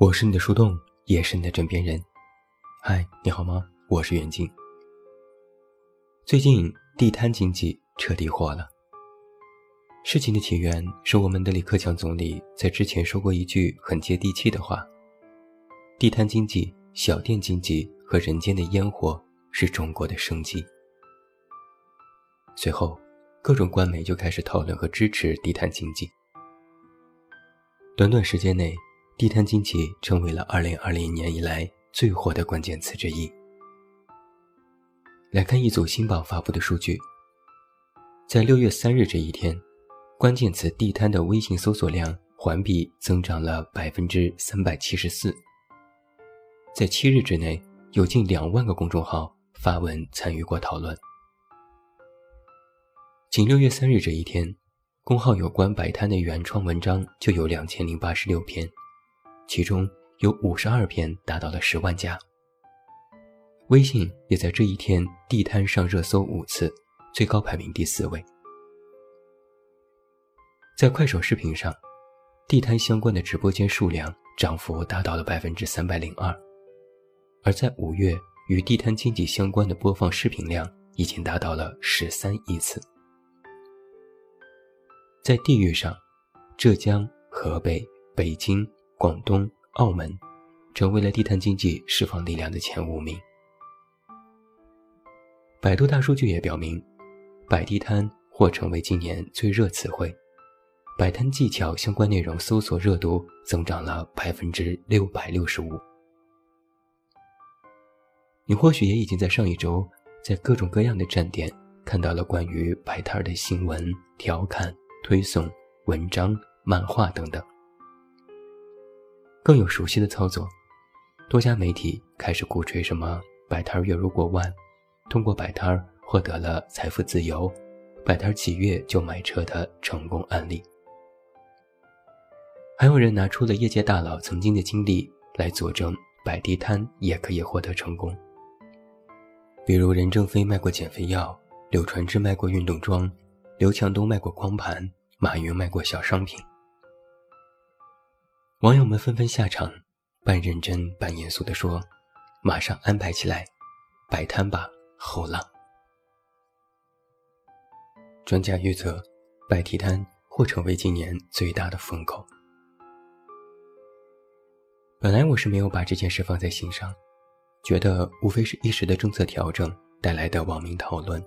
我是你的树洞，也是你的枕边人。嗨，你好吗？我是袁静。最近地摊经济彻底火了。事情的起源是我们的李克强总理在之前说过一句很接地气的话：地摊经济、小店经济和人间的烟火是中国的生机。随后，各种官媒就开始讨论和支持地摊经济。短短时间内，地摊经济成为了2020年以来最火的关键词之一。来看一组新榜发布的数据，在6月3日这一天，关键词地摊的微信搜索量环比增长了 374%。 在7日之内，有近2万个公众号发文参与过讨论。仅6月3日这一天，公号有关摆摊的原创文章就有2086篇，其中有52篇达到了10万加。微信也在这一天地摊上热搜5次，最高排名第4位。在快手视频上，地摊相关的直播间数量涨幅达到了 302%， 而在5月与地摊经济相关的播放视频量已经达到了13亿次。在地域上，浙江、河北、北京、广东、澳门成为了地摊经济释放力量的前5名。百度大数据也表明，摆地摊或成为今年最热词汇，摆摊技巧相关内容搜索热度增长了 665%。 你或许也已经在上一周在各种各样的站点看到了关于摆摊的新闻、调侃、推送、文章、漫画等等。更有熟悉的操作，多家媒体开始鼓吹什么摆摊月入过万，通过摆摊获得了财富自由，摆摊几月就买车的成功案例。还有人拿出了业界大佬曾经的经历来佐证摆地摊也可以获得成功，比如任正非卖过减肥药，柳传志卖过运动装，刘强东卖过光盘，马云卖过小商品。网友们纷纷下场，半认真半严肃地说：马上安排起来，摆摊吧，后浪。专家预测，摆地摊或成为今年最大的风口。本来我是没有把这件事放在心上，觉得无非是一时的政策调整带来的网民讨论。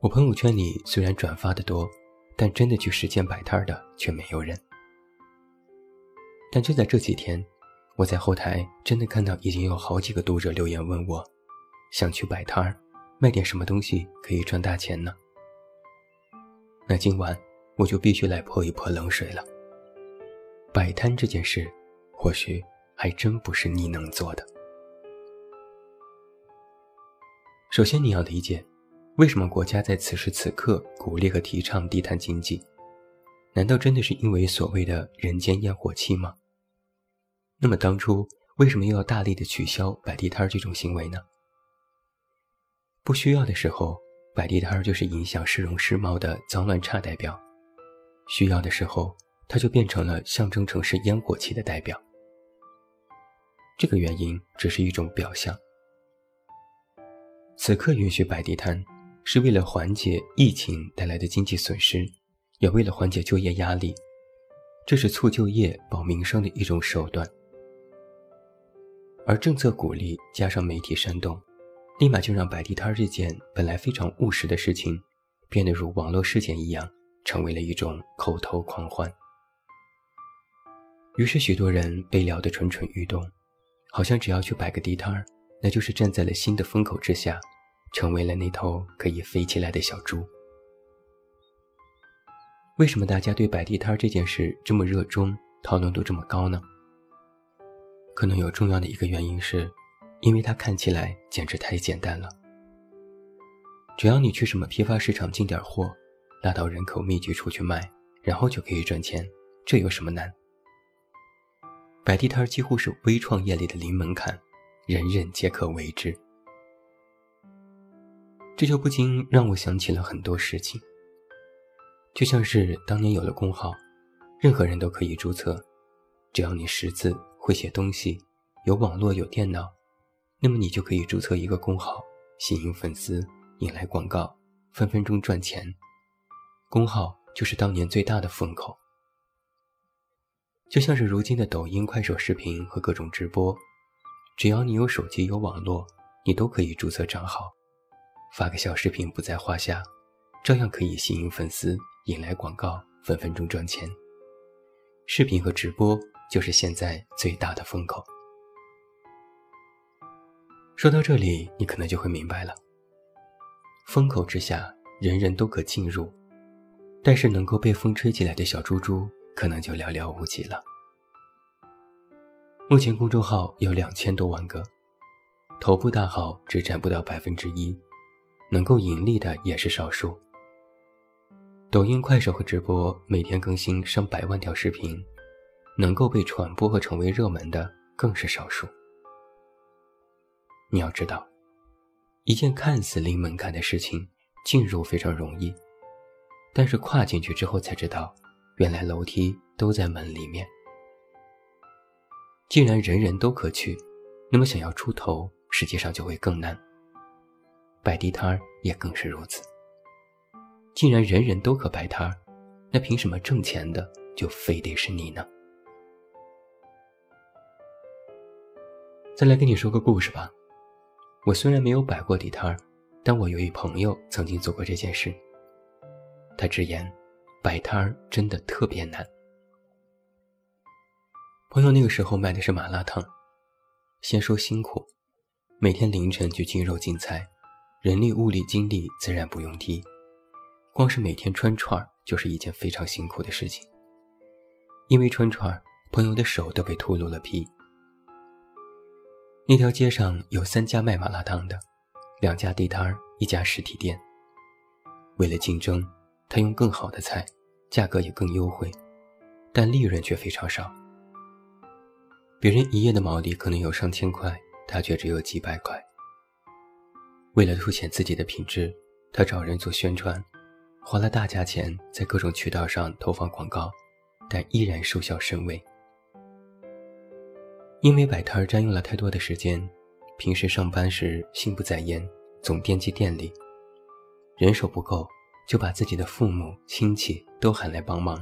我朋友圈里虽然转发的多，但真的去实践摆摊的却没有人。但就在这几天，我在后台真的看到已经有好几个读者留言问我，想去摆摊卖点什么东西可以赚大钱呢？那今晚我就必须来泼一泼冷水了。摆摊这件事，或许还真不是你能做的。首先你要理解，为什么国家在此时此刻鼓励和提倡地摊经济？难道真的是因为所谓的人间烟火气吗？那么当初为什么又要大力的取消摆地摊这种行为呢？不需要的时候，摆地摊就是影响市容市貌的脏乱差代表；需要的时候，它就变成了象征城市烟火气的代表。这个原因只是一种表象。此刻允许摆地摊，是为了缓解疫情带来的经济损失，也为了缓解就业压力，这是促就业保民生的一种手段。而政策鼓励加上媒体煽动，立马就让摆地摊这件本来非常务实的事情，变得如网络事件一样，成为了一种口头狂欢。于是许多人被聊得蠢蠢欲动，好像只要去摆个地摊，那就是站在了新的风口之下，成为了那头可以飞起来的小猪。为什么大家对摆地摊这件事这么热衷，讨论度这么高呢？可能有重要的一个原因是，因为它看起来简直太简单了。只要你去什么批发市场进点货，拉到人口密集处去卖，然后就可以赚钱，这有什么难？摆地摊几乎是微创业里的零门槛，人人皆可为之。这就不禁让我想起了很多事情，就像是当年有了公号，任何人都可以注册，只要你识字会写东西，有网络有电脑，那么你就可以注册一个公号，吸引粉丝，引来广告，分分钟赚钱。公号就是当年最大的风口。就像是如今的抖音、快手视频和各种直播，只要你有手机有网络，你都可以注册账号，发个小视频不在话下，照样可以吸引粉丝，引来广告，分分钟赚钱。视频和直播就是现在最大的风口。说到这里，你可能就会明白了，风口之下人人都可进入，但是能够被风吹起来的小猪猪可能就寥寥无几了。目前公众号有2000多万个，头部大号只占不到1%，能够盈利的也是少数。抖音、快手和直播每天更新上100万条视频，能够被传播和成为热门的更是少数。你要知道，一件看似零门槛的事情进入非常容易，但是跨进去之后才知道，原来楼梯都在门里面。既然人人都可去，那么想要出头实际上就会更难，摆地摊也更是如此。既然人人都可摆摊，那凭什么挣钱的就非得是你呢？再来跟你说个故事吧。我虽然没有摆过地摊，但我有一朋友曾经做过这件事。他直言，摆摊真的特别难。朋友那个时候卖的是麻辣烫，先说辛苦，每天凌晨去进肉进菜，人力物力精力自然不用提，光是每天穿串就是一件非常辛苦的事情。因为穿串，朋友的手都被秃噜了皮。那条街上有3家卖麻辣烫的，2家地摊，1家实体店。为了竞争，他用更好的菜，价格也更优惠，但利润却非常少。别人一夜的毛利可能有上千块，他却只有几百块。为了凸显自己的品质，他找人做宣传，花了大价钱在各种渠道上投放广告，但依然收效甚微。因为摆摊占用了太多的时间，平时上班时心不在焉，总惦记店里，人手不够，就把自己的父母亲戚都喊来帮忙，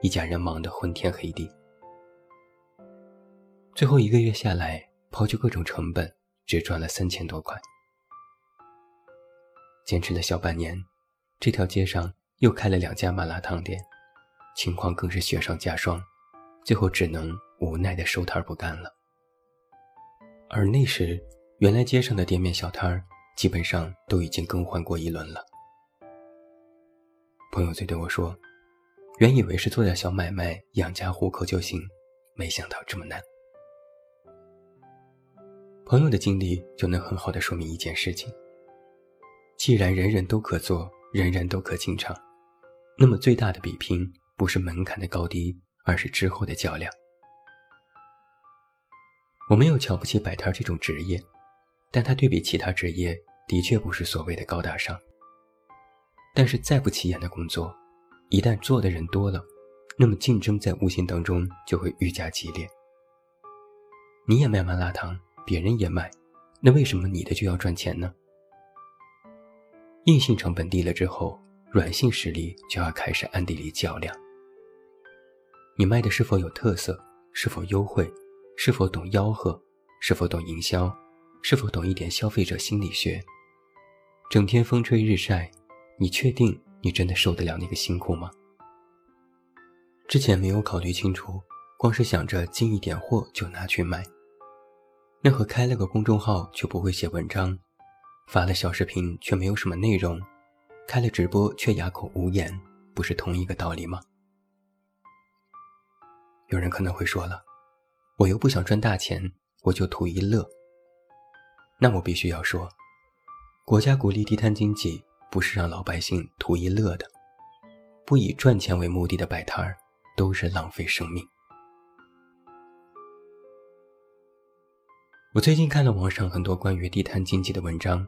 一家人忙得昏天黑地。最后1个月下来，抛去各种成本，只赚了3000多块。坚持了小半年，这条街上又开了2家麻辣烫店，情况更是雪上加霜，最后只能无奈地收摊不干了。而那时，原来街上的店面小摊基本上都已经更换过一轮了。朋友对我说，原以为是做点小买卖养家糊口就行，没想到这么难。朋友的经历就能很好地说明一件事情，既然人人都可做，人人都可进场，那么最大的比拼不是门槛的高低，而是之后的较量。我没有瞧不起摆摊这种职业，但它对比其他职业的确不是所谓的高大上。但是再不起眼的工作，一旦做的人多了，那么竞争在无形当中就会愈加激烈。你也卖麻辣烫，别人也卖，那为什么你的就要赚钱呢？硬性成本低了之后，软性实力就要开始暗地里较量。你卖的是否有特色，是否优惠，是否懂吆喝，是否懂营销，是否懂一点消费者心理学？整天风吹日晒，你确定你真的受得了那个辛苦吗？之前没有考虑清楚，光是想着进一点货就拿去卖，那和开了个公众号却不会写文章，发了小视频却没有什么内容，开了直播却哑口无言，不是同一个道理吗？有人可能会说了，我又不想赚大钱，我就图一乐。那我必须要说，国家鼓励地摊经济不是让老百姓图一乐的，不以赚钱为目的的摆摊都是浪费生命。我最近看了网上很多关于地摊经济的文章，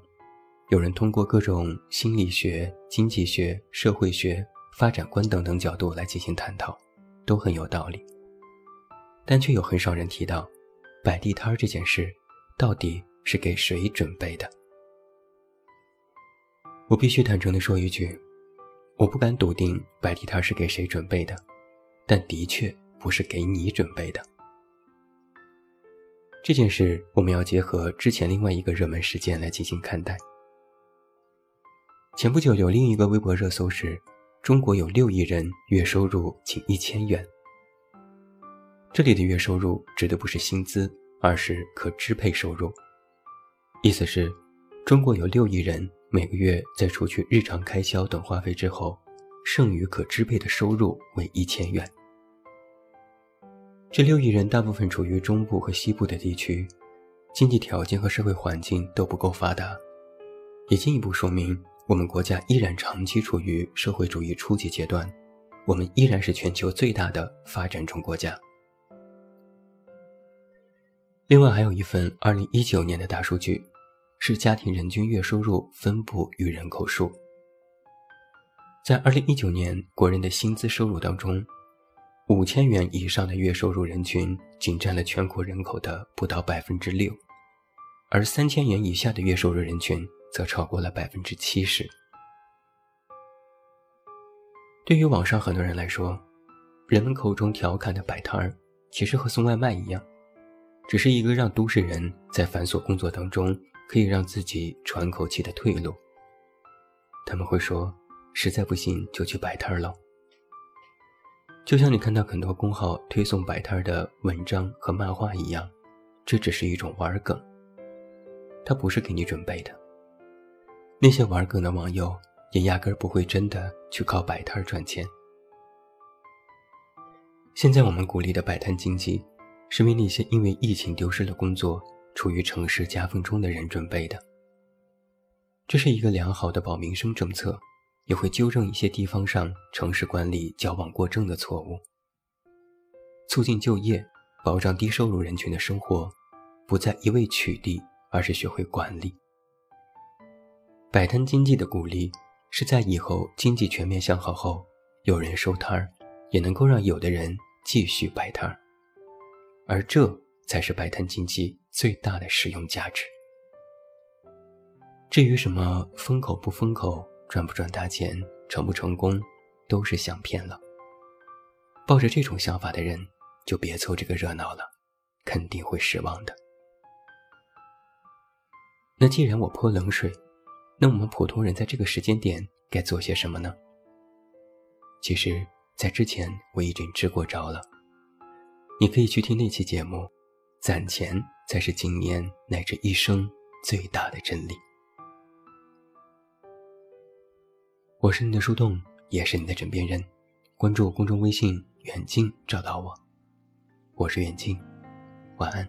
有人通过各种心理学、经济学、社会学、发展观等等角度来进行探讨，都很有道理。但却有很少人提到，摆地摊这件事到底是给谁准备的。我必须坦诚地说一句，我不敢笃定摆地摊是给谁准备的，但的确不是给你准备的。这件事我们要结合之前另外一个热门事件来进行看待。前不久有另一个微博热搜是中国有6亿人月收入仅1000元。这里的月收入指的不是薪资，而是可支配收入。意思是中国有6亿人每个月在除去日常开销等花费之后，剩余可支配的收入为1000元。这6亿人大部分处于中部和西部的地区，经济条件和社会环境都不够发达，也进一步说明我们国家依然长期处于社会主义初级阶段，我们依然是全球最大的发展中国家。另外还有一份2019年的大数据，是家庭人均月收入分布与人口数。在2019年国人的薪资收入当中，5000元以上的月收入人群仅占了全国人口的不到 6%， 而3000元以下的月收入人群则超过了 70%。 对于网上很多人来说，人们口中调侃的摆摊儿其实和送外卖一样，只是一个让都市人在繁琐工作当中可以让自己喘口气的退路。他们会说，实在不行就去摆摊喽。就像你看到很多公号推送摆摊的文章和漫画一样，这只是一种玩梗，它不是给你准备的。那些玩梗的网友也压根儿不会真的去靠摆摊赚钱。现在我们鼓励的摆摊经济，是为那些因为疫情丢失了工作处于城市夹缝中的人准备的。这是一个良好的保民生政策，也会纠正一些地方上城市管理矫枉过正的错误，促进就业，保障低收入人群的生活，不再一味取缔，而是学会管理。摆摊经济的鼓励，是在以后经济全面向好后，有人收摊儿，也能够让有的人继续摆摊儿，而这才是摆摊经济最大的实用价值。至于什么风口不风口，赚不赚大钱，成不成功，都是想骗了。抱着这种想法的人就别凑这个热闹了，肯定会失望的。那既然我泼冷水，那我们普通人在这个时间点该做些什么呢？其实在之前我已经支过招了，你可以去听那期节目，攒钱才是今年乃至一生最大的真理。我是你的树洞，也是你的枕边人。关注公众微信远近，找到我。我是远近，晚安。